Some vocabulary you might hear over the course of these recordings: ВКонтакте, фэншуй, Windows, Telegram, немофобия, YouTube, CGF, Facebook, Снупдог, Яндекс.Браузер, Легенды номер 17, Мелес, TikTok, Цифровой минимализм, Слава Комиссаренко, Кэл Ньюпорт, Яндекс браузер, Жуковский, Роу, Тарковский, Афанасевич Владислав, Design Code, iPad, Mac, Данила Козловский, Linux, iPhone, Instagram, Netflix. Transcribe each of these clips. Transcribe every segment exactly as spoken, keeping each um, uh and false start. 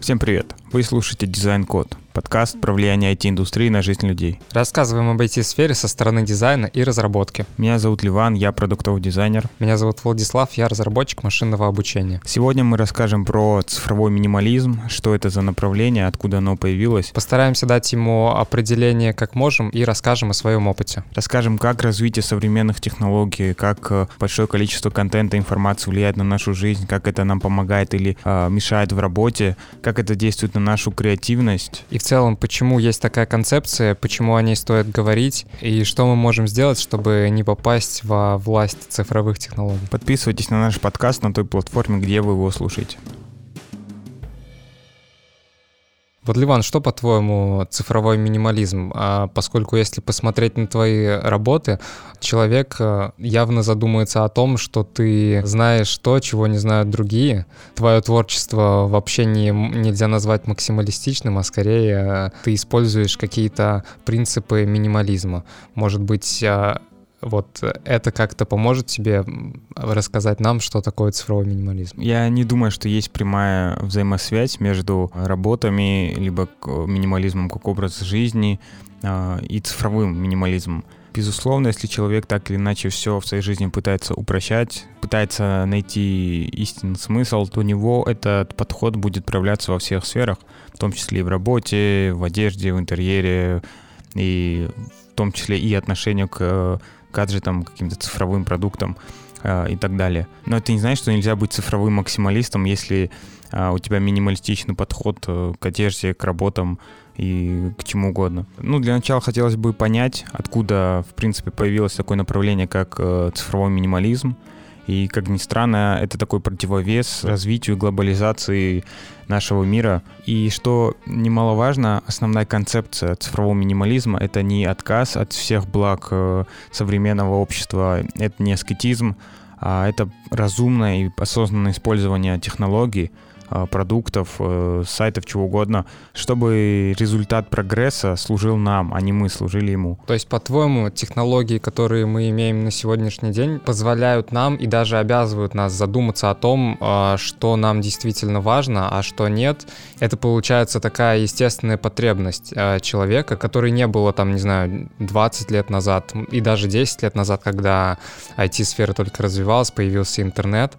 Всем привет! Вы слушаете Design Code, подкаст про влияние ай ти-индустрии на жизнь людей. Рассказываем об ай ти-сфере со стороны дизайна и разработки. Меня зовут Леван, я продуктовый дизайнер. Меня зовут Владислав, я разработчик машинного обучения. Сегодня мы расскажем про цифровой минимализм, что это за направление, откуда оно появилось. Постараемся дать ему определение как можем и расскажем о своем опыте. Расскажем, как развитие современных технологий, как большое количество контента и информации влияет на нашу жизнь, как это нам помогает или э, мешает в работе, как это действует на нашу креативность. И в целом, почему есть такая концепция, почему о ней стоит говорить, и что мы можем сделать, чтобы не попасть во власть цифровых технологий. Подписывайтесь на наш подкаст на той платформе, где вы его слушаете. Вот, Леван, что, по-твоему, цифровой минимализм? А поскольку, если посмотреть на твои работы, человек явно задумается о том, что ты знаешь то, чего не знают другие. Твое творчество вообще не, нельзя назвать максималистичным, а скорее ты используешь какие-то принципы минимализма. Может быть, вот это как-то поможет тебе рассказать нам, что такое цифровой минимализм? Я не думаю, что есть прямая взаимосвязь между работами, либо минимализмом как образ жизни и цифровым минимализмом. Безусловно, если человек так или иначе все в своей жизни пытается упрощать, пытается найти истинный смысл, то у него этот подход будет проявляться во всех сферах, в том числе и в работе, в одежде, в интерьере, и в том числе и отношению к гаджетам, каким-то цифровым продуктам э, и так далее. Но это не значит, что нельзя быть цифровым максималистом, если э, у тебя минималистичный подход э, к одежде, к работам и к чему угодно. Ну, для начала хотелось бы понять, откуда, в принципе, появилось такое направление, как э, цифровой минимализм. И, как ни странно, это такой противовес развитию и глобализации нашего мира. И, что немаловажно, основная концепция цифрового минимализма — это не отказ от всех благ современного общества, это не аскетизм, а это разумное и осознанное использование технологий, продуктов, сайтов, чего угодно, чтобы результат прогресса служил нам, а не мы служили ему. То есть, по-твоему, технологии, которые мы имеем на сегодняшний день, позволяют нам и даже обязывают нас задуматься о том, что нам действительно важно, а что нет. Это, получается, такая естественная потребность человека, которой не было, там, не знаю, двадцать лет назад и даже десять лет назад, когда ай ти-сфера только развивалась, появился интернет.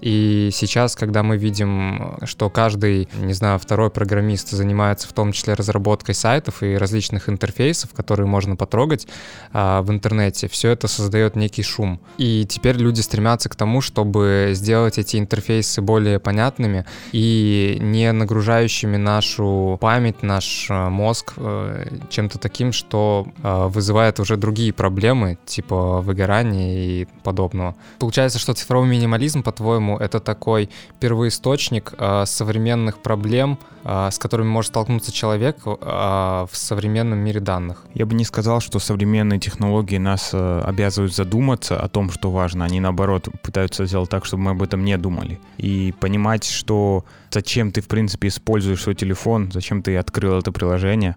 И сейчас, когда мы видим, что каждый, не знаю, второй программист занимается в том числе разработкой сайтов и различных интерфейсов, которые можно потрогать а, в интернете, все это создает некий шум. И теперь люди стремятся к тому, чтобы сделать эти интерфейсы более понятными и не нагружающими нашу память, наш мозг а, чем-то таким, что а, вызывает уже другие проблемы, типа выгорания и подобного. Получается, что цифровой минимализм, по-твоему, это такой первоисточник э, современных проблем, э, с которыми может столкнуться человек э, в современном мире данных. Я бы не сказал, что современные технологии нас э, обязывают задуматься о том, что важно. Они, наоборот, пытаются сделать так, чтобы мы об этом не думали. И понимать, что зачем ты, в принципе, используешь свой телефон, зачем ты открыл это приложение.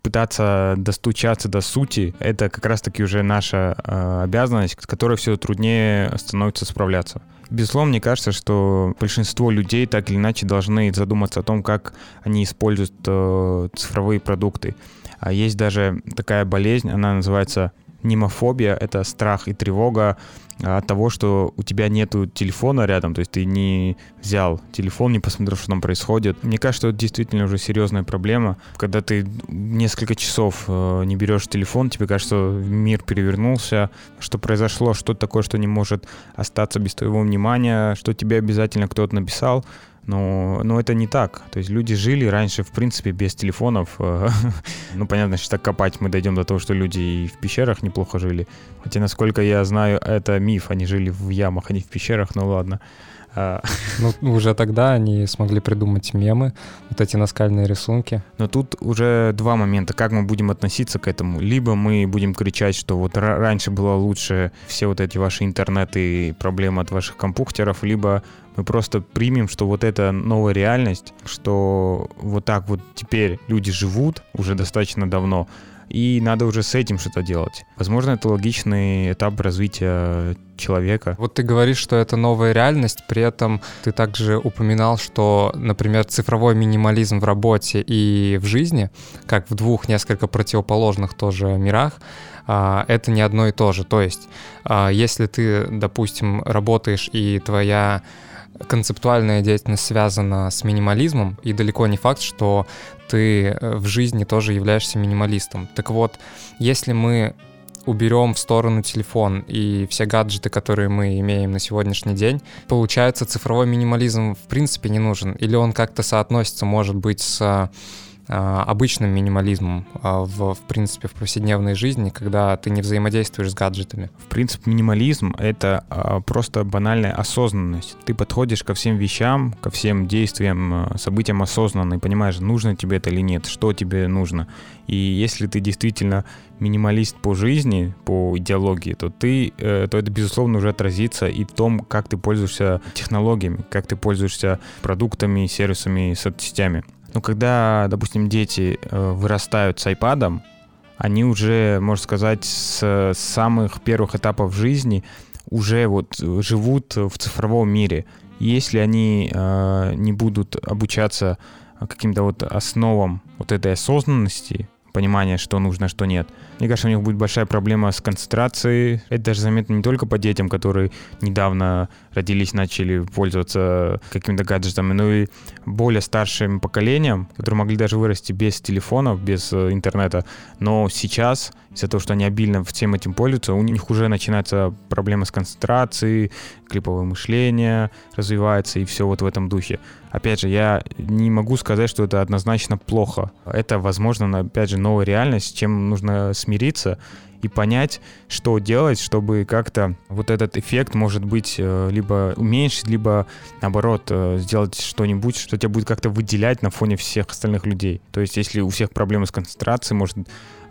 Пытаться достучаться до сути — это как раз-таки уже наша э, обязанность, с которой все труднее становится справляться. Безусловно, мне кажется, что большинство людей так или иначе должны задуматься о том, как они используют э, цифровые продукты. А есть даже такая болезнь, она называется немофобия. Это страх и тревога от того, что у тебя нету телефона рядом, то есть ты не взял телефон, не посмотрел, что там происходит. Мне кажется, что это действительно уже серьезная проблема. Когда ты несколько часов не берешь телефон, тебе кажется, мир перевернулся, что произошло, что-то такое, что не может остаться без твоего внимания, что тебе обязательно кто-то написал. Но, но это не так. То есть люди жили раньше, в принципе, без телефонов. Ну, понятно, что так копать мы дойдем до того, что люди и в пещерах неплохо жили. Хотя, насколько я знаю, это миф. Они жили в ямах, а не в пещерах, ну ладно. Ну, уже тогда они смогли придумать мемы, вот эти наскальные рисунки. Но тут уже два момента, как мы будем относиться к этому. Либо мы будем кричать, что вот р- раньше было лучше, все вот эти ваши интернеты и проблемы от ваших компьютеров, либо мы просто примем, что вот это новая реальность, что вот так вот теперь люди живут уже достаточно давно, и надо уже с этим что-то делать. Возможно, это логичный этап развития человека. Вот ты говоришь, что это новая реальность, при этом ты также упоминал, что, например, цифровой минимализм в работе и в жизни, как в двух несколько противоположных тоже мирах, это не одно и то же. То есть, если ты, допустим, работаешь и твоя концептуальная деятельность связана с минимализмом, и далеко не факт, что ты в жизни тоже являешься минималистом. Так вот, если мы уберем в сторону телефон и все гаджеты, которые мы имеем на сегодняшний день, получается, цифровой минимализм в принципе не нужен, или он как-то соотносится, может быть, с обычным минимализмом в, в принципе в повседневной жизни, когда ты не взаимодействуешь с гаджетами? В принципе, минимализм — это просто банальная осознанность. Ты подходишь ко всем вещам, ко всем действиям, событиям осознанно и понимаешь, нужно тебе это или нет, что тебе нужно. И если ты действительно минималист по жизни, по идеологии, то ты, то это, безусловно, уже отразится и в том, как ты пользуешься технологиями, как ты пользуешься продуктами, сервисами, соцсетями. Но когда, допустим, дети вырастают с iPad'ом, они уже, можно сказать, с самых первых этапов жизни уже вот живут в цифровом мире. Если они не будут обучаться каким-то вот основам вот этой осознанности, понимания, что нужно, что нет, мне кажется, у них будет большая проблема с концентрацией. Это даже заметно не только по детям, которые недавно родились, начали пользоваться какими-то гаджетами, но и более старшим поколениям, которые могли даже вырасти без телефонов, без интернета. Но сейчас, из-за того, что они обильно всем этим пользуются, у них уже начинается проблема с концентрацией, клиповое мышление развивается и все вот в этом духе. Опять же, я не могу сказать, что это однозначно плохо. Это, возможно, опять же, новая реальность, с чем нужно смириться и понять, что делать, чтобы как-то вот этот эффект, может быть, либо уменьшить, либо, наоборот, сделать что-нибудь, что тебя будет как-то выделять на фоне всех остальных людей. То есть, если у всех проблемы с концентрацией, может,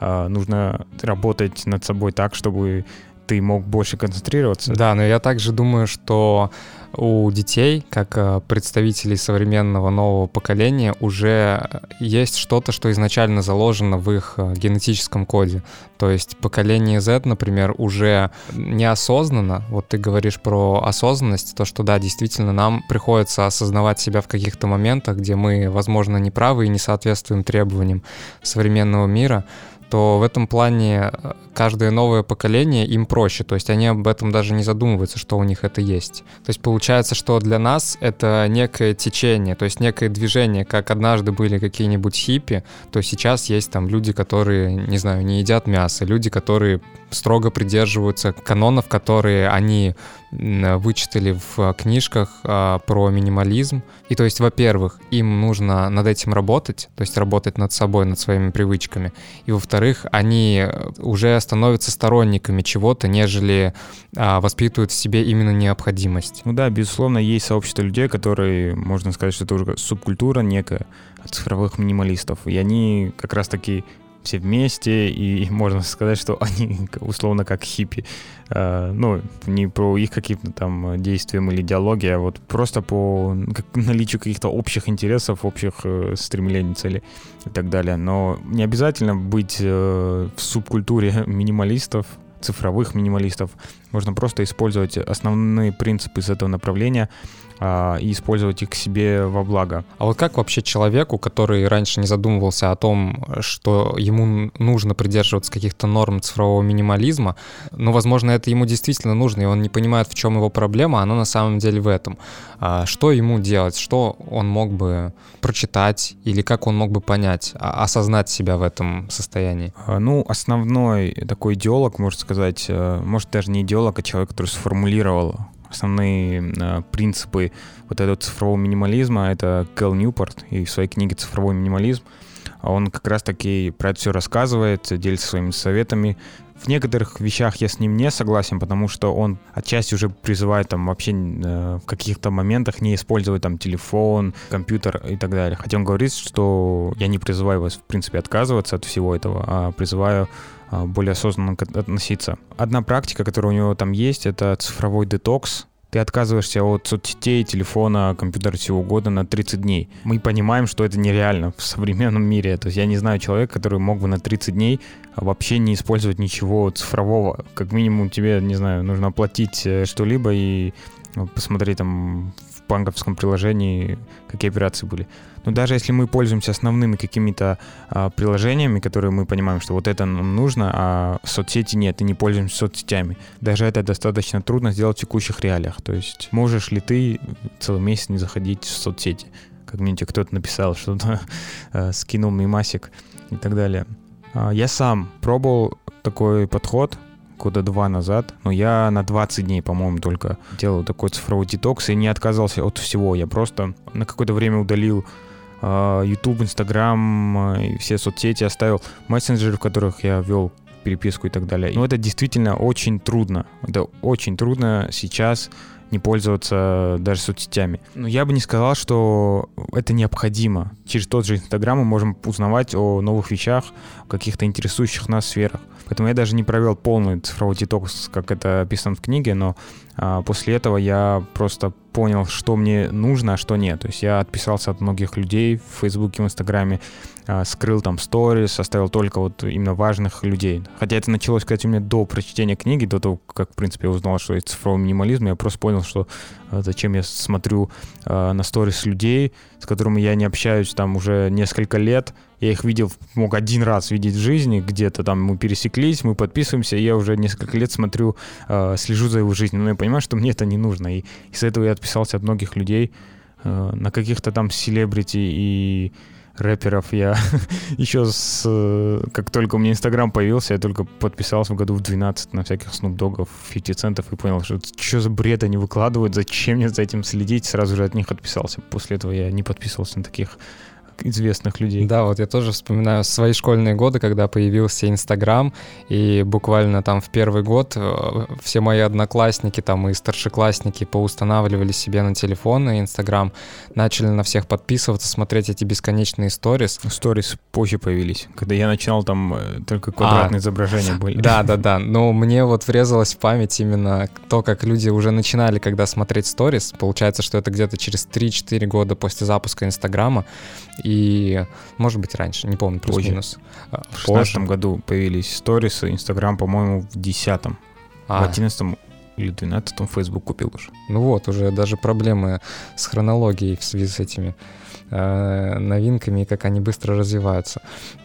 нужно работать над собой так, чтобы ты мог больше концентрироваться. Да, но я также думаю, что у детей, как представителей современного нового поколения, уже есть что-то, что изначально заложено в их генетическом коде. То есть поколение Z, например, уже неосознанно, вот ты говоришь про осознанность, то, что да, действительно нам приходится осознавать себя в каких-то моментах, где мы, возможно, неправы и не соответствуем требованиям современного мира, то в этом плане каждое новое поколение им проще, то есть они об этом даже не задумываются, что у них это есть. То есть получается, что для нас это некое течение, то есть некое движение, как однажды были какие-нибудь хиппи, то сейчас есть там люди, которые, не знаю, не едят мясо, люди, которые строго придерживаются канонов, которые они вычитали в книжках про минимализм. И то есть, во-первых, им нужно над этим работать, то есть работать над собой, над своими привычками. И, во-вторых, они уже становятся сторонниками чего-то, нежели воспитывают в себе именно необходимость. Ну да, безусловно, есть сообщество людей, которые, можно сказать, что это уже субкультура некая цифровых минималистов. И они как раз-таки все вместе, и можно сказать, что они условно как хиппи. Ну, не про их каким-то там действиям или идеологии, а вот просто по наличию каких-то общих интересов, общих стремлений, целей и так далее. Но не обязательно быть в субкультуре минималистов, цифровых минималистов. Можно просто использовать основные принципы из этого направления а, и использовать их к себе во благо. А вот как вообще человеку, который раньше не задумывался о том, что ему нужно придерживаться каких-то норм цифрового минимализма, ну, возможно, это ему действительно нужно, и он не понимает, в чем его проблема, она на самом деле в этом. А что ему делать, что он мог бы прочитать или как он мог бы понять, осознать себя в этом состоянии? Ну, основной такой идеолог, можно сказать, может, даже не идеолог, а человек, который сформулировал основные э, принципы вот этого цифрового минимализма, это Кэл Ньюпорт, и в своей книге «Цифровой минимализм» он как раз-таки про это все рассказывает, делится своими советами. В некоторых вещах я с ним не согласен, потому что он отчасти уже призывает там вообще э, в каких-то моментах не использовать там телефон, компьютер и так далее. Хотя он говорит, что я не призываю вас, в принципе, отказываться от всего этого, а призываю более осознанно относиться. Одна практика, которая у него там есть, это цифровой детокс. Ты отказываешься от соцсетей, телефона, компьютера, всего года на тридцать дней. Мы понимаем, что это нереально в современном мире. То есть я не знаю человека, который мог бы на тридцать дней вообще не использовать ничего цифрового. Как минимум тебе, не знаю, нужно оплатить что-либо и посмотреть там в банковском приложении, какие операции были. Но даже если мы пользуемся основными какими-то а, приложениями, которые мы понимаем, что вот это нам нужно, а соцсети нет, и не пользуемся соцсетями, даже это достаточно трудно сделать в текущих реалиях. То есть можешь ли ты целый месяц не заходить в соцсети? Как мне кто-то написал, что-то скинул мемасик и так далее. А, я сам пробовал такой подход года два назад, но я на двадцать дней, по-моему, только делал такой цифровой детокс и не отказался от всего. Я просто на какое-то время удалил э, YouTube, Instagram, э, все соцсети, оставил мессенджеры, в которых я вел переписку и так далее. Но это действительно очень трудно. Это очень трудно сейчас не пользоваться даже соцсетями. Но я бы не сказал, что это необходимо. Через тот же Инстаграм мы можем узнавать о новых вещах, о каких-то интересующих нас сферах. Поэтому я даже не провел полный цифровой детокс, как это описано в книге, но а, после этого я просто понял, что мне нужно, а что нет. То есть я отписался от многих людей в Фейсбуке, в Инстаграме, а, скрыл там сторис, оставил только вот именно важных людей. Хотя это началось, кстати, у меня до прочтения книги, до того, как, в принципе, я узнал, что это цифровой минимализм, я просто понял, что а, зачем я смотрю а, на сторис людей, с которыми я не общаюсь там уже несколько лет. Я их видел, мог один раз видеть в жизни, где-то там мы пересеклись, мы подписываемся, и я уже несколько лет смотрю, э, слежу за его жизнью, но я понимаю, что мне это не нужно, и из-за этого я отписался от многих людей, э, на каких-то там селебрити и рэперов я еще с... Э, как только у меня Инстаграм появился, я только подписался в году в двенадцать на всяких снупдогов, пятьдесят центов, и понял, что что за бред они выкладывают, зачем мне за этим следить, сразу же от них отписался. После этого я не подписывался на таких известных людей. Да, вот я тоже вспоминаю свои школьные годы, когда появился Инстаграм, и буквально там в первый год все мои одноклассники там и старшеклассники поустанавливали себе на телефон и Инстаграм, начали на всех подписываться, смотреть эти бесконечные сторис. Сторис позже появились, когда я начинал, там только квадратные а, изображения были. Да-да-да, но мне вот врезалось в память именно то, как люди уже начинали, когда смотреть сторис, получается, что это где-то через три-четыре года после запуска Инстаграма, и, может быть, раньше, не помню, плюс-минус. В шестнадцатом году появились сторисы, Инстаграм, по-моему, в десятом. А. В одиннадцатом или двенадцатом Facebook купил уже. Ну вот, уже даже проблемы с хронологией в связи с этими э, новинками, и как они быстро развиваются.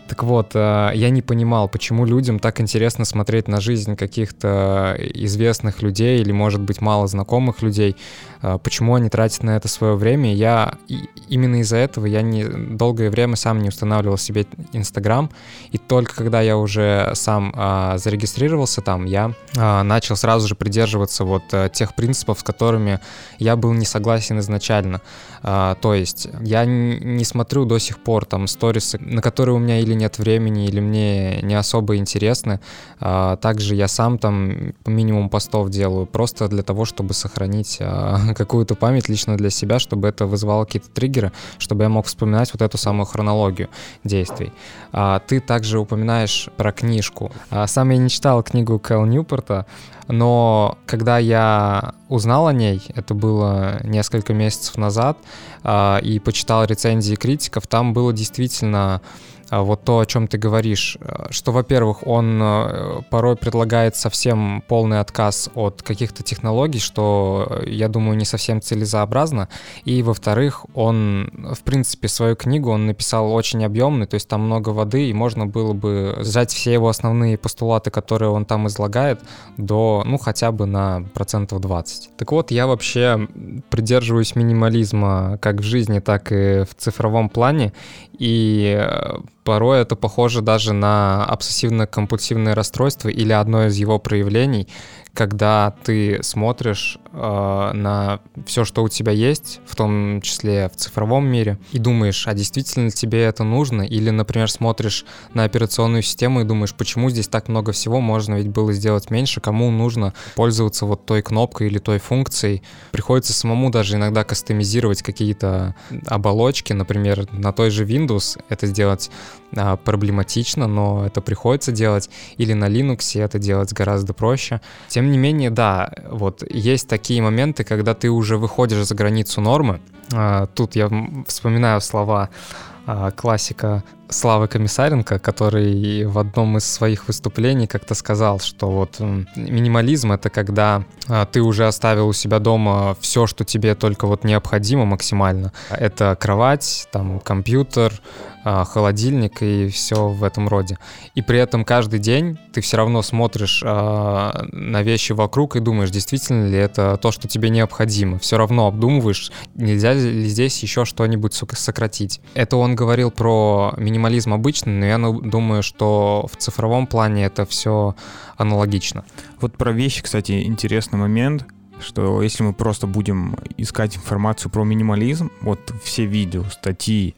Так вот, э, я не понимал, почему людям так интересно смотреть на жизнь каких-то известных людей или, может быть, мало знакомых людей, э, почему они тратят на это свое время. Я и, именно из-за этого я не, долгое время сам не устанавливал себе Инстаграм, и только когда я уже сам э, зарегистрировался там, я э, начал сразу же придерживаться вот тех принципов, с которыми я был не согласен изначально. А, то есть я не смотрю до сих пор там сторисы, на которые у меня или нет времени, или мне не особо интересны. А, также я сам там минимум постов делаю просто для того, чтобы сохранить а, какую-то память лично для себя, чтобы это вызывало какие-то триггеры, чтобы я мог вспоминать вот эту самую хронологию действий. А, ты также упоминаешь про книжку. А, сам я не читал книгу Кэла Ньюпорта, но когда я узнал о ней, это было несколько месяцев назад, и почитал рецензии критиков, там было действительно вот то, о чем ты говоришь, что, во-первых, он порой предлагает совсем полный отказ от каких-то технологий, что, я думаю, не совсем целесообразно, и, во-вторых, он, в принципе, свою книгу он написал очень объемную, то есть там много воды, и можно было бы сжать все его основные постулаты, которые он там излагает, до, ну, хотя бы на процентов двадцать. Так вот, я вообще придерживаюсь минимализма как в жизни, так и в цифровом плане, и порой это похоже даже на обсессивно-компульсивное расстройство или одно из его проявлений, когда ты смотришь э, на все, что у тебя есть, в том числе в цифровом мире, и думаешь, а действительно ли тебе это нужно? Или, например, смотришь на операционную систему и думаешь, почему здесь так много всего, можно ведь было сделать меньше, кому нужно пользоваться вот той кнопкой или той функцией. Приходится самому даже иногда кастомизировать какие-то оболочки, например, на той же Windows это сделать проблематично, но это приходится делать, или на Linux это делать гораздо проще. Тем Тем не менее, да, вот есть такие моменты, когда ты уже выходишь за границу нормы. Тут я вспоминаю слова классика Славы Комиссаренко, который в одном из своих выступлений как-то сказал, что вот минимализм — это когда ты уже оставил у себя дома все, что тебе только вот необходимо максимально. Это кровать, там, компьютер, холодильник и все в этом роде. И при этом каждый день ты все равно смотришь на вещи вокруг и думаешь, действительно ли это то, что тебе необходимо. Все равно обдумываешь, нельзя ли здесь еще что-нибудь сократить. Это он говорил про минимализм обычный, но я думаю, что в цифровом плане это все аналогично. Вот про вещи, кстати, интересный момент, что если мы просто будем искать информацию про минимализм, вот все видео, статьи,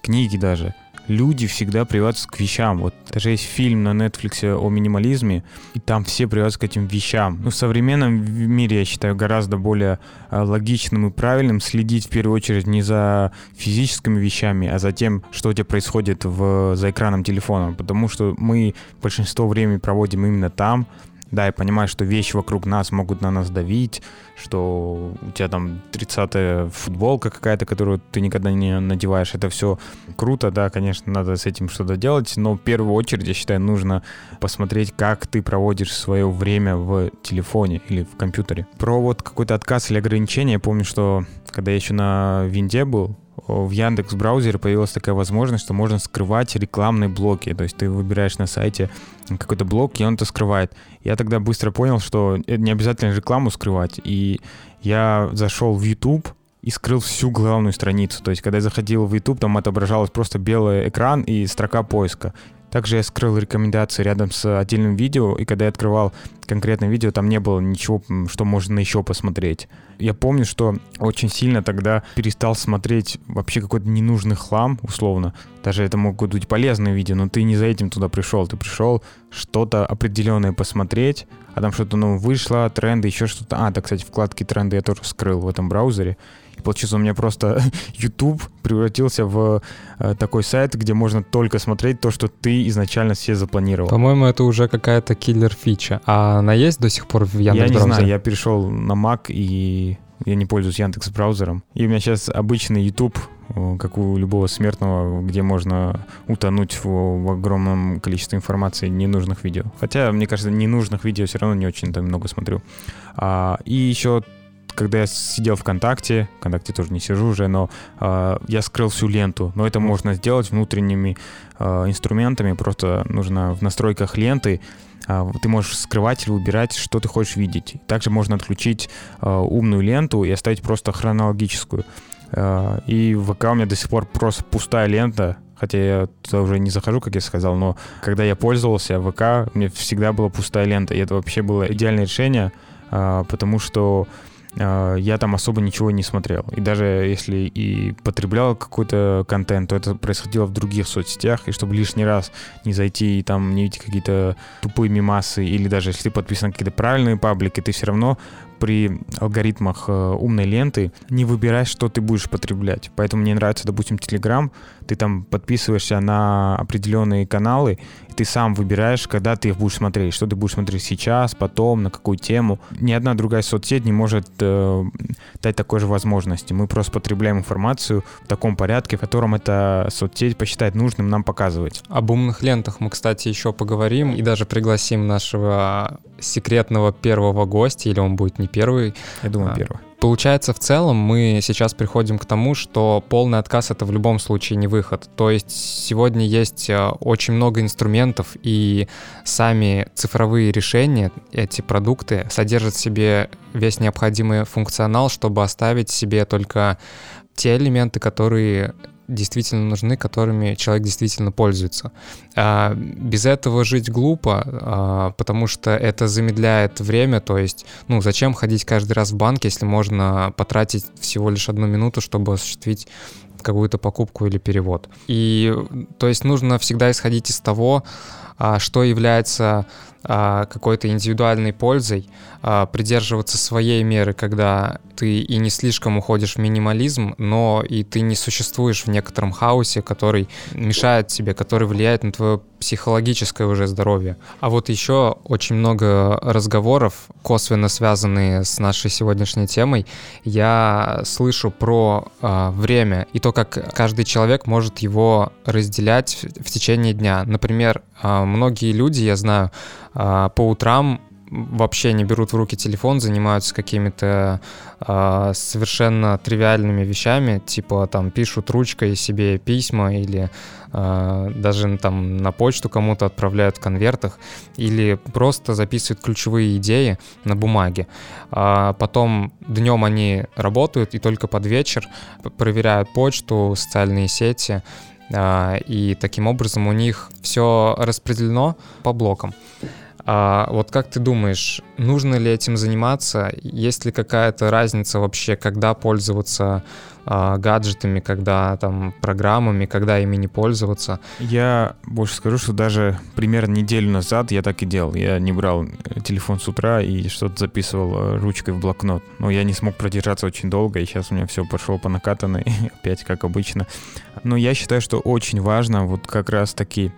книги даже, люди всегда привязываются к вещам. Вот даже есть фильм на Netflix о минимализме, и там все привязываются к этим вещам. Ну, в современном мире, я считаю, гораздо более логичным и правильным следить в первую очередь не за физическими вещами, а за тем, что у тебя происходит в, за экраном телефона. Потому что мы большинство времени проводим именно там. Да, я понимаю, что вещи вокруг нас могут на нас давить, что у тебя там тридцатая футболка какая-то, которую ты никогда не надеваешь. Это все круто, да, конечно, надо с этим что-то делать, но в первую очередь, я считаю, нужно посмотреть, как ты проводишь свое время в телефоне или в компьютере. Про вот какой-то отказ или ограничение, я помню, что когда я еще на Винде был, в Яндекс браузере появилась такая возможность, что можно скрывать рекламные блоки. То есть ты выбираешь на сайте какой-то блок, и он это скрывает. Я тогда быстро понял, что не обязательно рекламу скрывать. И я зашел в YouTube и скрыл всю главную страницу. То есть когда я заходил в YouTube, там отображалось просто белый экран и строка поиска. Также я скрыл рекомендации рядом с отдельным видео, и когда я открывал конкретное видео, там не было ничего, что можно еще посмотреть. Я помню, что очень сильно тогда перестал смотреть вообще какой-то ненужный хлам, условно. Даже это могут быть полезные видео, но ты не за этим туда пришел. Ты пришел что-то определенное посмотреть, а там что-то новое вышло, тренды, еще что-то. А, так, кстати, вкладки тренды я тоже скрыл в этом браузере. И получилось, у меня просто YouTube превратился в э, такой сайт, где можно только смотреть то, что ты изначально все запланировал. По-моему, это уже какая-то киллер-фича. А она есть до сих пор в Яндекс.Браузере? Я не знаю, я перешел на Mac, и я не пользуюсь Яндекс браузером. И у меня сейчас обычный YouTube, как у любого смертного, где можно утонуть в, в огромном количестве информации, ненужных видео. Хотя, мне кажется, ненужных видео все равно не очень там много смотрю. А, и еще... Когда я сидел ВКонтакте, ВКонтакте тоже не сижу уже, но э, я скрыл всю ленту. Но это можно сделать внутренними э, инструментами, просто нужно в настройках ленты, э, ты можешь скрывать или выбирать, что ты хочешь видеть. Также можно отключить э, умную ленту и оставить просто хронологическую. Э, и в ВК у меня до сих пор просто пустая лента, хотя я туда уже не захожу, как я сказал, но когда я пользовался ВК, у меня всегда была пустая лента, и это вообще было идеальное решение, э, потому что я там особо ничего не смотрел. И даже если и потреблял какой-то контент, то это происходило в других соцсетях. И чтобы лишний раз не зайти и там не видеть какие-то тупые мемасы, или даже если ты подписан на какие-то правильные паблики, ты все равно при алгоритмах умной ленты не выбираешь, что ты будешь потреблять. Поэтому мне нравится, допустим, Telegram. Ты там подписываешься на определенные каналы, и ты сам выбираешь, когда ты их будешь смотреть. Что ты будешь смотреть сейчас, потом, на какую тему. Ни одна другая соцсеть не может э, дать такой же возможности. Мы просто потребляем информацию в таком порядке, в котором эта соцсеть посчитает нужным нам показывать. Об умных лентах мы, кстати, еще поговорим и даже пригласим нашего секретного первого гостя, или он будет не первый. Я думаю, первый. Получается, в целом мы сейчас приходим к тому, что полный отказ — это в любом случае не выход. То есть сегодня есть очень много инструментов, и сами цифровые решения, эти продукты, содержат в себе весь необходимый функционал, чтобы оставить себе только те элементы, которые действительно нужны, которыми человек действительно пользуется. Без этого жить глупо, потому что это замедляет время, то есть, ну, зачем ходить каждый раз в банк, если можно потратить всего лишь одну минуту, чтобы осуществить какую-то покупку или перевод. И, то есть, нужно всегда исходить из того, что является какой-то индивидуальной пользой, придерживаться своей меры, когда ты и не слишком уходишь в минимализм, но и ты не существуешь в некотором хаосе, который мешает тебе, который влияет на твое психологическое уже здоровье. А вот еще очень много разговоров, косвенно связанные с нашей сегодняшней темой, я слышу про э, время и то, как каждый человек может его разделять в, в течение дня. Например, э, многие люди, я знаю, э, по утрам вообще не берут в руки телефон, занимаются какими-то э, совершенно тривиальными вещами, типа там пишут ручкой себе письма или э, даже там на почту кому-то отправляют в конвертах, или просто записывают ключевые идеи на бумаге. А потом днем они работают и только под вечер проверяют почту, социальные сети, э, и таким образом у них все распределено по блокам. А вот как ты думаешь, нужно ли этим заниматься? Есть ли какая-то разница вообще, когда пользоваться а, гаджетами, когда там программами, когда ими не пользоваться? Я больше скажу, что даже примерно неделю назад я так и делал. Я не брал телефон с утра и что-то записывал ручкой в блокнот. Но я не смог продержаться очень долго, и сейчас у меня все пошло по накатанной, опять как обычно. Но я считаю, что очень важно вот как раз-таки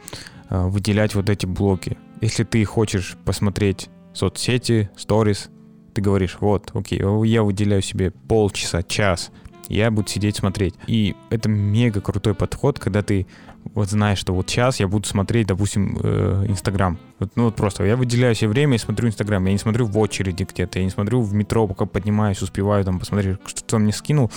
выделять вот эти блоки. Если ты хочешь посмотреть соцсети, сторис, ты говоришь, вот, окей, я выделяю себе полчаса, час, я буду сидеть смотреть. И это мега крутой подход, когда ты вот знаешь, что вот сейчас я буду смотреть, допустим, Инстаграм. Вот, ну вот просто я выделяю себе время и смотрю Инстаграм. Я не смотрю в очереди где-то, я не смотрю в метро, пока поднимаюсь, успеваю там посмотреть, что мне скинул.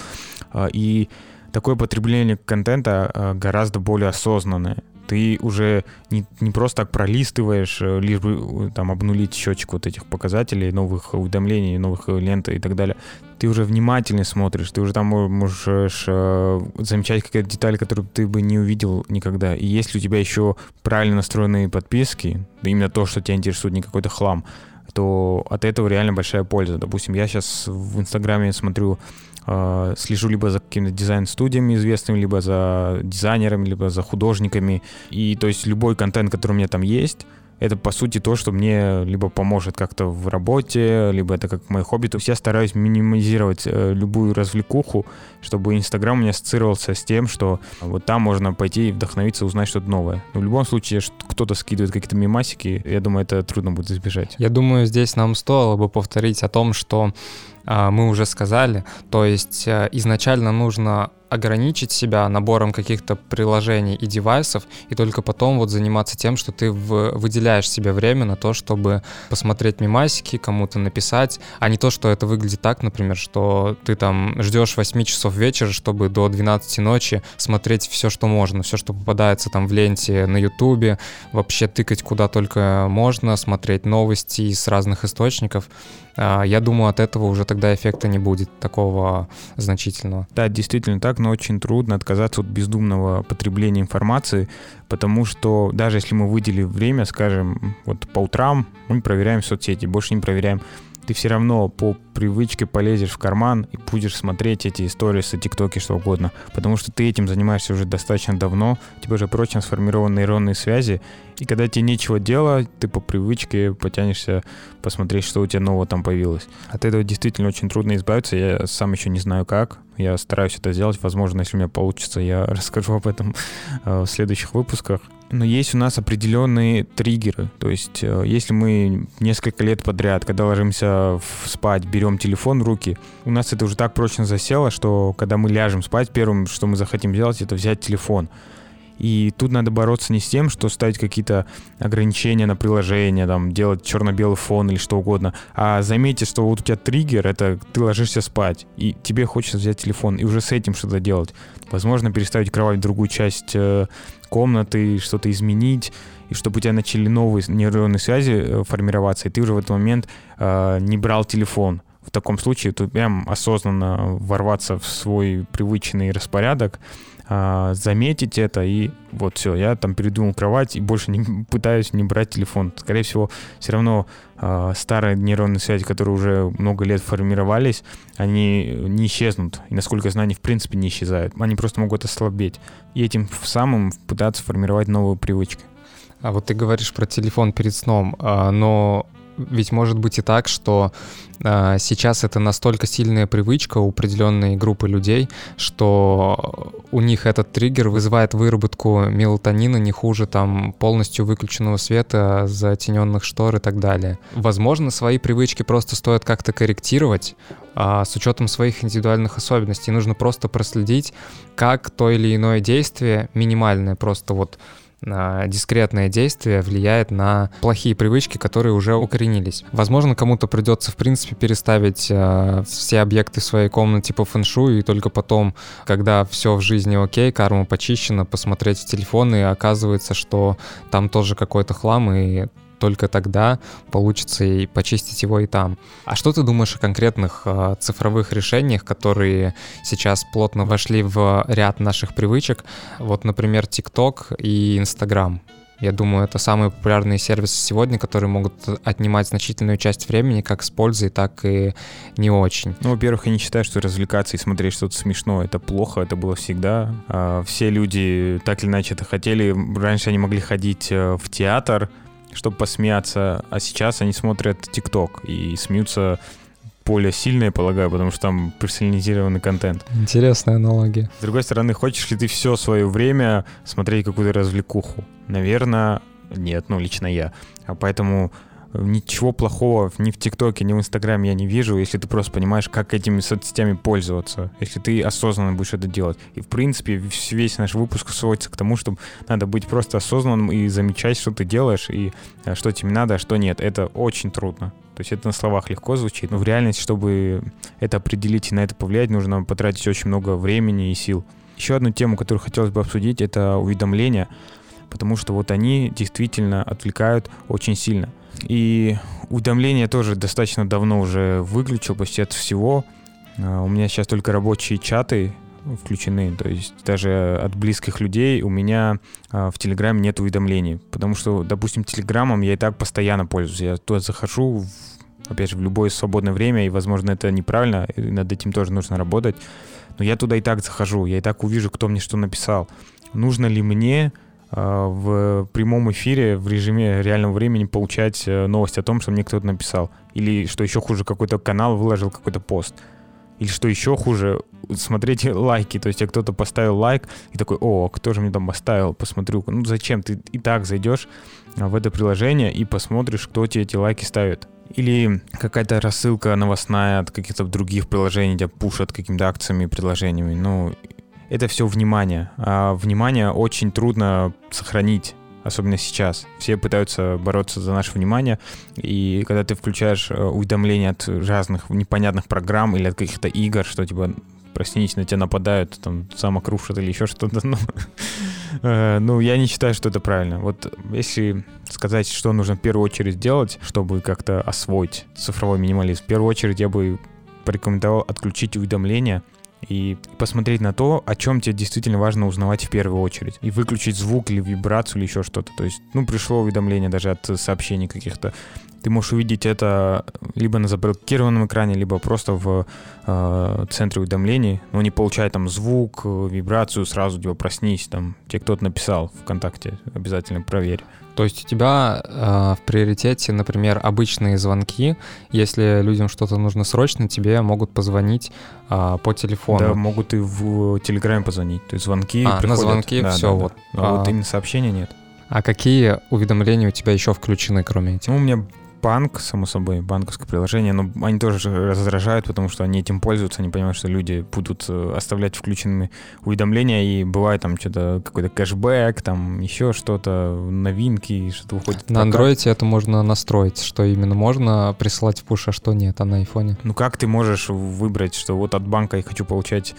И такое потребление контента гораздо более осознанное. Ты уже не, не просто так пролистываешь, лишь бы там обнулить счетчик вот этих показателей, новых уведомлений, новых лент и так далее. Ты уже внимательно смотришь, ты уже там можешь замечать какие-то детали, которые ты бы не увидел никогда. И если у тебя еще правильно настроенные подписки, да именно то, что тебя интересует, не какой-то хлам, то от этого реально большая польза. Допустим, я сейчас в Инстаграме смотрю, слежу либо за какими-то дизайн-студиями известными, либо за дизайнерами, либо за художниками. И то есть любой контент, который у меня там есть, это по сути то, что мне либо поможет как-то в работе, либо это как мое хобби. То есть я стараюсь минимизировать любую развлекуху, чтобы Инстаграм у меня ассоциировался с тем, что вот там можно пойти и вдохновиться, узнать что-то новое. Но в любом случае кто-то скидывает какие-то мемасики, я думаю, это трудно будет избежать. Я думаю, здесь нам стоило бы повторить о том, что мы уже сказали, то есть изначально нужно ограничить себя набором каких-то приложений и девайсов, и только потом вот заниматься тем, что ты в, выделяешь себе время на то, чтобы посмотреть мемасики, кому-то написать, а не то, что это выглядит так, например, что ты там ждешь восемь часов вечера, чтобы до двенадцати ночи смотреть все, что можно, все, что попадается там в ленте на Ютубе, вообще тыкать куда только можно, смотреть новости из разных источников. Я думаю, от этого уже тогда эффекта не будет такого значительного. Да, действительно так, но очень трудно отказаться от бездумного потребления информации, потому что даже если мы выделили время, скажем, вот по утрам мы проверяем соцсети, больше не проверяем, ты все равно по привычке полезешь в карман и будешь смотреть эти сторисы, тиктоки, что угодно, потому что ты этим занимаешься уже достаточно давно, у тебя уже прочно сформированы нейронные связи, и когда тебе нечего делать, ты по привычке потянешься посмотреть, что у тебя нового там появилось. От этого действительно очень трудно избавиться, я сам еще не знаю как, я стараюсь это сделать, возможно, если у меня получится, я расскажу об этом в следующих выпусках. Но есть у нас определенные триггеры, то есть если мы несколько лет подряд, когда ложимся спать, берем телефон в руки, у нас это уже так прочно засело, что когда мы ляжем спать, первым, что мы захотим сделать, это взять телефон. И тут надо бороться не с тем, что ставить какие-то ограничения на приложение, там, делать черно-белый фон или что угодно, а заметьте, что вот у тебя триггер, это ты ложишься спать, и тебе хочется взять телефон, и уже с этим что-то делать. Возможно, переставить кровать в другую часть комнаты, что-то изменить, и чтобы у тебя начали новые нейронные связи формироваться, и ты уже в этот момент не брал телефон. В таком случае тут прям осознанно ворваться в свой привычный распорядок, заметить это, и вот все, я там передумал кровать и больше не пытаюсь не брать телефон. Скорее всего, все равно э, старые нейронные связи, которые уже много лет формировались, они не исчезнут. И, насколько я знаю, они в принципе не исчезают. Они просто могут ослабеть. И этим самым пытаться формировать новые привычки. А вот ты говоришь про телефон перед сном, но ведь может быть и так, что э, сейчас это настолько сильная привычка у определенной группы людей, что у них этот триггер вызывает выработку мелатонина не хуже там полностью выключенного света, затененных штор и так далее. Возможно, свои привычки просто стоит как-то корректировать э, с учетом своих индивидуальных особенностей. Нужно просто проследить, как то или иное действие, минимальное просто вот, дискретное действие влияет на плохие привычки, которые уже укоренились. Возможно, кому-то придется, в принципе, переставить э, все объекты в своей комнате по фэншую, и только потом, когда все в жизни окей, карма почищена, посмотреть в телефон, и оказывается, что там тоже какой-то хлам, и только тогда получится и почистить его и там. А что ты думаешь о конкретных э, цифровых решениях, которые сейчас плотно вошли в ряд наших привычек? Вот, например, TikTok и Instagram. Я думаю, это самые популярные сервисы сегодня, которые могут отнимать значительную часть времени как с пользой, так и не очень. Ну, во-первых, я не считаю, что развлекаться и смотреть что-то смешное — это плохо, это было всегда. Э, все люди так или иначе это хотели. Раньше они могли ходить в театр, чтобы посмеяться, а сейчас они смотрят ТикТок и смеются более сильно, я полагаю, потому что там персонализированный контент. Интересная аналогия. С другой стороны, хочешь ли ты все свое время смотреть какую-то развлекуху? Наверное, нет, ну лично я. А поэтому ничего плохого ни в ТикТоке, ни в Инстаграме я не вижу, если ты просто понимаешь, как этими соцсетями пользоваться, если ты осознанно будешь это делать. И, в принципе, весь наш выпуск сводится к тому, что надо быть просто осознанным и замечать, что ты делаешь, и что тебе надо, а что нет. Это очень трудно. То есть это на словах легко звучит, но в реальности, чтобы это определить и на это повлиять, нужно потратить очень много времени и сил. Еще одну тему, которую хотелось бы обсудить, это уведомления, потому что вот они действительно отвлекают очень сильно. И уведомления тоже достаточно давно уже выключил почти от всего. У меня сейчас только рабочие чаты включены, то есть даже от близких людей у меня в Телеграме нет уведомлений, потому что, допустим, Телеграмом я и так постоянно пользуюсь. Я туда захожу, опять же, в любое свободное время, и, возможно, это неправильно, и над этим тоже нужно работать, но я туда и так захожу, я и так увижу, кто мне что написал. Нужно ли мне в прямом эфире в режиме реального времени получать новость о том, что мне кто-то написал? Или, что еще хуже, какой-то канал выложил какой-то пост? Или, что еще хуже, смотреть лайки. То есть я кто-то поставил лайк и такой: о, кто же мне там поставил, посмотрю. Ну зачем? Ты и так зайдешь в это приложение и посмотришь, кто тебе эти лайки ставит. Или какая-то рассылка новостная от каких-то других приложений тебя пушат какими-то акциями и предложениями. Ну... Это все внимание. А внимание очень трудно сохранить, особенно сейчас. Все пытаются бороться за наше внимание. И когда ты включаешь уведомления от разных непонятных программ или от каких-то игр, что типа проснись, на тебя нападают, там самокрушат или еще что-то. Ну, я не считаю, что это правильно. Вот если сказать, что нужно в первую очередь делать, чтобы как-то освоить цифровой минимализм, в первую очередь я бы порекомендовал отключить уведомления и посмотреть на то, о чем тебе действительно важно узнавать в первую очередь. И выключить звук или вибрацию или еще что-то. То есть, ну, пришло уведомление даже от сообщений каких-то. Ты можешь увидеть это либо на заблокированном экране, либо просто в э, центре уведомлений. Но не получай там звук, вибрацию, сразу типа проснись, там, тебе кто-то написал ВКонтакте, обязательно проверь. То есть у тебя э, в приоритете, например, обычные звонки. Если людям что-то нужно срочно, тебе могут позвонить э, по телефону. Да, могут и в Телеграме позвонить. То есть звонки а, приходят. А, на звонки да, все, да, вот. Да. А, а вот именно сообщения нет. А какие уведомления у тебя еще включены, кроме этих? Ну, у меня банк, само собой, банковское приложение, но они тоже раздражают, потому что они этим пользуются, они понимают, что люди будут оставлять включенными уведомления, и бывает там что-то, какой-то кэшбэк, там еще что-то, новинки, что-то уходит. На Android это можно настроить, что именно можно присылать в пуш, а что нет, а на iPhone? Ну как ты можешь выбрать, что вот от банка я хочу получать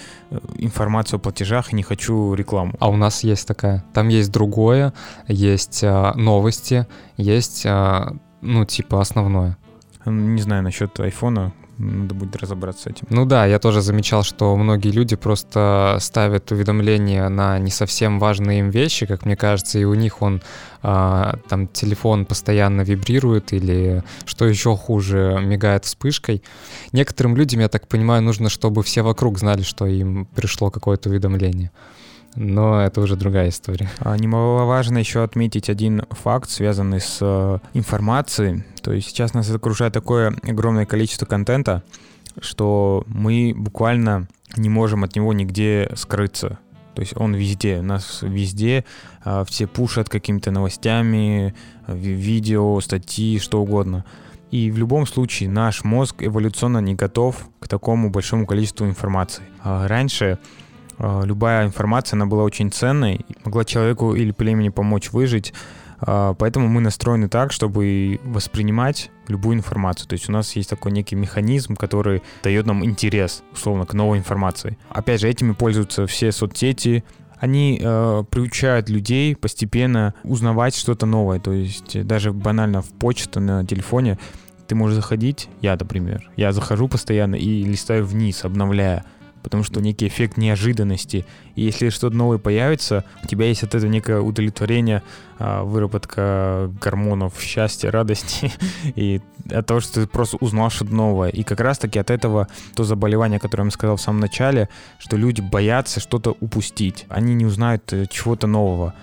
информацию о платежах и не хочу рекламу? А у нас есть такая, там есть другое, есть а, новости, есть... А, ну, типа, основное. Не знаю, насчет айфона, надо будет разобраться с этим. Ну да, я тоже замечал, что многие люди просто ставят уведомления на не совсем важные им вещи, как мне кажется, и у них он, а, там, телефон постоянно вибрирует или, что еще хуже, мигает вспышкой. Некоторым людям, я так понимаю, нужно, чтобы все вокруг знали, что им пришло какое-то уведомление. но это уже другая история. Немаловажно еще отметить один факт, связанный с информацией. То есть сейчас нас окружает такое огромное количество контента, что мы буквально не можем от него нигде скрыться. То есть он везде, нас везде, все пушат какими-то новостями, видео, статьи, что угодно. И в любом случае наш мозг эволюционно не готов к такому большому количеству информации. Раньше любая информация, она была очень ценной, могла человеку или племени помочь выжить, поэтому мы настроены так, чтобы воспринимать любую информацию. То есть у нас есть такой некий механизм, который дает нам интерес, условно, к новой информации. Опять же, этими пользуются все соцсети. Они э, приучают людей постепенно узнавать что-то новое. То есть даже банально в почту на телефоне ты можешь заходить, я, например, я захожу постоянно и листаю вниз, обновляя, потому что некий эффект неожиданности. И если что-то новое появится, у тебя есть от этого некое удовлетворение, выработка гормонов счастья, радости, и от того, что ты просто узнал что-то новое. И как раз-таки от этого то заболевание, которое я сказал в самом начале, что люди боятся что-то упустить. Они не узнают чего-то нового.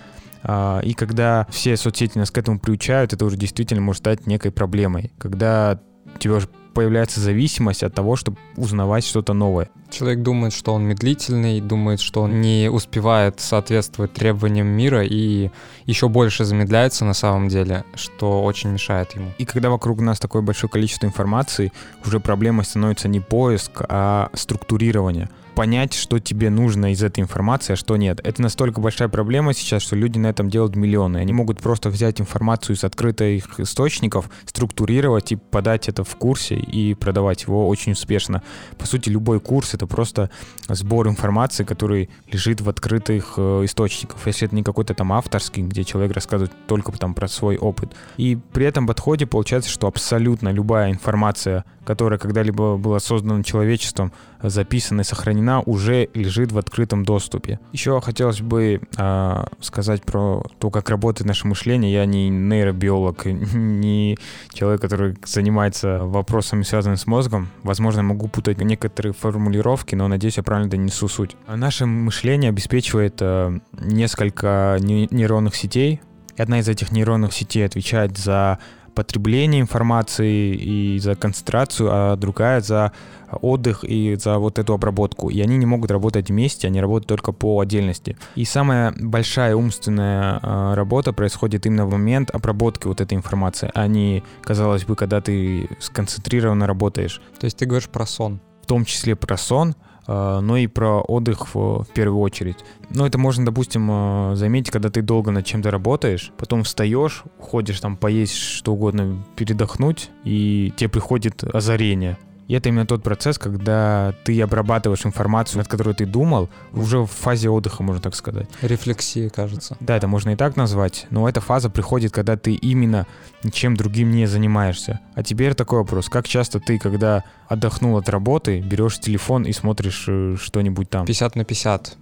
И когда все соцсети нас к этому приучают, это уже действительно может стать некой проблемой. Когда у тебя уже появляется зависимость от того, чтобы узнавать что-то новое. Человек думает, что он медлительный, думает, что он не успевает соответствовать требованиям мира и еще больше замедляется на самом деле, что очень мешает ему. И когда вокруг нас такое большое количество информации, уже проблемой становится не поиск, а структурирование. Понять, что тебе нужно из этой информации, а что нет. Это настолько большая проблема сейчас, что люди на этом делают миллионы. Они могут просто взять информацию из открытых источников, структурировать и подать это в курсе и продавать его очень успешно. По сути, любой курс — это просто сбор информации, который лежит в открытых источниках. Если это не какой-то там авторский, где человек рассказывает только там про свой опыт. И при этом подходе получается, что абсолютно любая информация, которая когда-либо была создана человечеством, записана и сохранена, уже лежит в открытом доступе. Еще хотелось бы э, сказать про то, как работает наше мышление. Я не нейробиолог, не человек, который занимается вопросами, связанными с мозгом. Возможно, могу путать некоторые формулировки, но, надеюсь, я правильно донесу суть. Наше мышление обеспечивает э, несколько нейронных сетей. И одна из этих нейронных сетей отвечает за потребление информации и за концентрацию, а другая за отдых и за вот эту обработку. И они не могут работать вместе, они работают только по отдельности. И самая большая умственная работа происходит именно в момент обработки вот этой информации, а не, казалось бы, когда ты сконцентрированно работаешь. То есть ты говоришь про сон? В том числе про сон, но и про отдых в первую очередь. Но это можно, допустим, заметить, когда ты долго над чем-то работаешь, потом встаешь, уходишь там поесть что угодно, передохнуть, и тебе приходит озарение. И это именно тот процесс, когда ты обрабатываешь информацию, над которой ты думал, уже в фазе отдыха, можно так сказать. Рефлексия, кажется. Да, это можно и так назвать, но эта фаза приходит, когда ты именно ничем другим не занимаешься. А теперь такой вопрос. Как часто ты, когда отдохнул от работы, берешь телефон и смотришь что-нибудь там? пятьдесят на пятьдесят.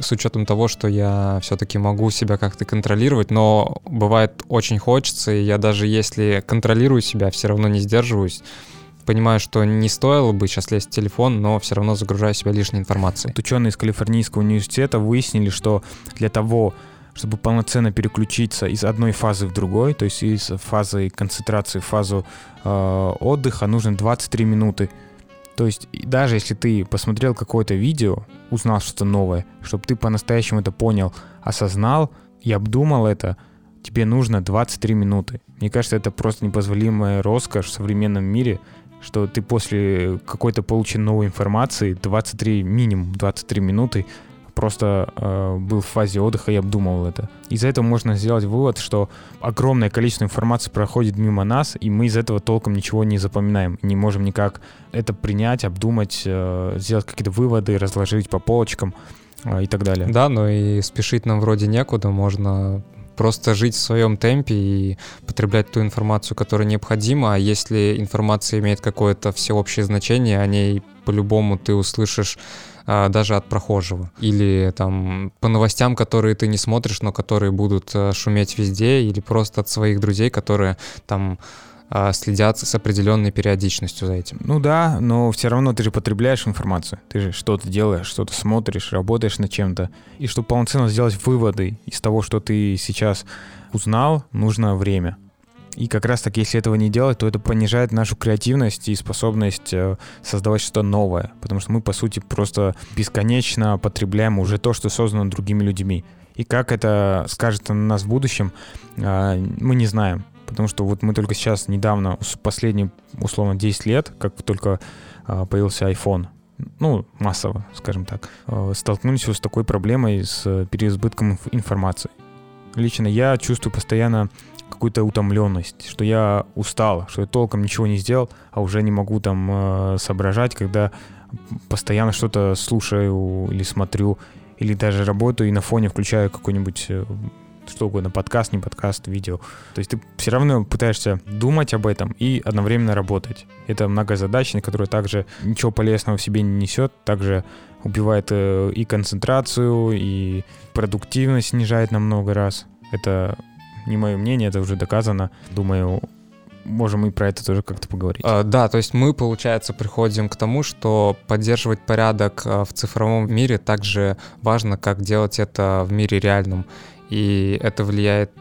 С учетом того, что я все-таки могу себя как-то контролировать, но бывает очень хочется, и я даже если контролирую себя, все равно не сдерживаюсь. Понимаю, что не стоило бы сейчас лезть в телефон, но все равно загружаю себя лишней информацией. Ученые из Калифорнийского университета выяснили, что для того, чтобы полноценно переключиться из одной фазы в другой, то есть из фазы концентрации в фазу э, отдыха, нужно двадцать три минуты. То есть даже если ты посмотрел какое-то видео, узнал что-то новое, чтобы ты по-настоящему это понял, осознал и обдумал это, тебе нужно двадцать три минуты. Мне кажется, это просто непозволимая роскошь в современном мире, что ты после какой-то полученной новой информации двадцать три, минимум двадцать три минуты просто э, был в фазе отдыха и обдумывал это. Из этого можно сделать вывод, что огромное количество информации проходит мимо нас, и мы из этого толком ничего не запоминаем, не можем никак это принять, обдумать, э, сделать какие-то выводы, разложить по полочкам э, и так далее. Да, но и спешить нам вроде некуда, можно просто жить в своем темпе и потреблять ту информацию, которая необходима. А если информация имеет какое-то всеобщее значение, о ней по-любому ты услышишь а, даже от прохожего. Или там по новостям, которые ты не смотришь, но которые будут шуметь везде, или просто от своих друзей, которые там следят с определенной периодичностью за этим. Ну да, но все равно ты же потребляешь информацию. Ты же что-то делаешь, что-то смотришь, работаешь над чем-то. И чтобы полноценно сделать выводы из того, что ты сейчас узнал, нужно время. И как раз таки, если этого не делать, то это понижает нашу креативность и способность создавать что-то новое. Потому что мы, по сути, просто бесконечно потребляем уже то, что создано другими людьми. И как это скажется на нас в будущем, мы не знаем. Потому что вот мы только сейчас недавно, последние, условно, десять лет, как только появился iPhone, ну, массово, скажем так, столкнулись с такой проблемой, с переизбытком информации. Лично я чувствую постоянно какую-то утомленность, что я устал, что я толком ничего не сделал, а уже не могу там э, соображать, когда постоянно что-то слушаю или смотрю, или даже работаю и на фоне включаю какой-нибудь э, что угодно, подкаст, не подкаст, видео. То есть ты все равно пытаешься думать об этом и одновременно работать. Это многозадачность, которая также ничего полезного в себе не несет, также убивает э, и концентрацию, и продуктивность снижает на много раз. Это не мое мнение, это уже доказано. Думаю, можем и про это тоже как-то поговорить. А, да, то есть мы, получается, приходим к тому, что поддерживать порядок в цифровом мире так же важно, как делать это в мире реальном. И это влияет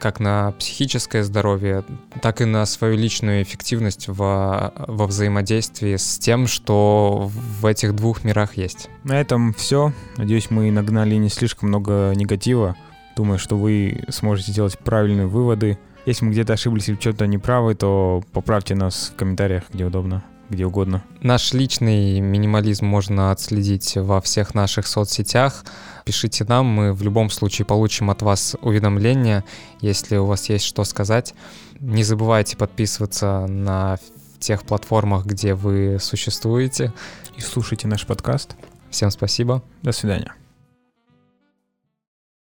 как на психическое здоровье, так и на свою личную эффективность во, во взаимодействии с тем, что в этих двух мирах есть. На этом все. Надеюсь, мы нагнали не слишком много негатива. Думаю, что вы сможете делать правильные выводы. Если мы где-то ошиблись или что-то неправы, то поправьте нас в комментариях, где удобно, где угодно. Наш личный минимализм можно отследить во всех наших соцсетях. Пишите нам, мы в любом случае получим от вас уведомления, если у вас есть что сказать. Не забывайте подписываться на тех платформах, где вы существуете. И слушайте наш подкаст. Всем спасибо. До свидания.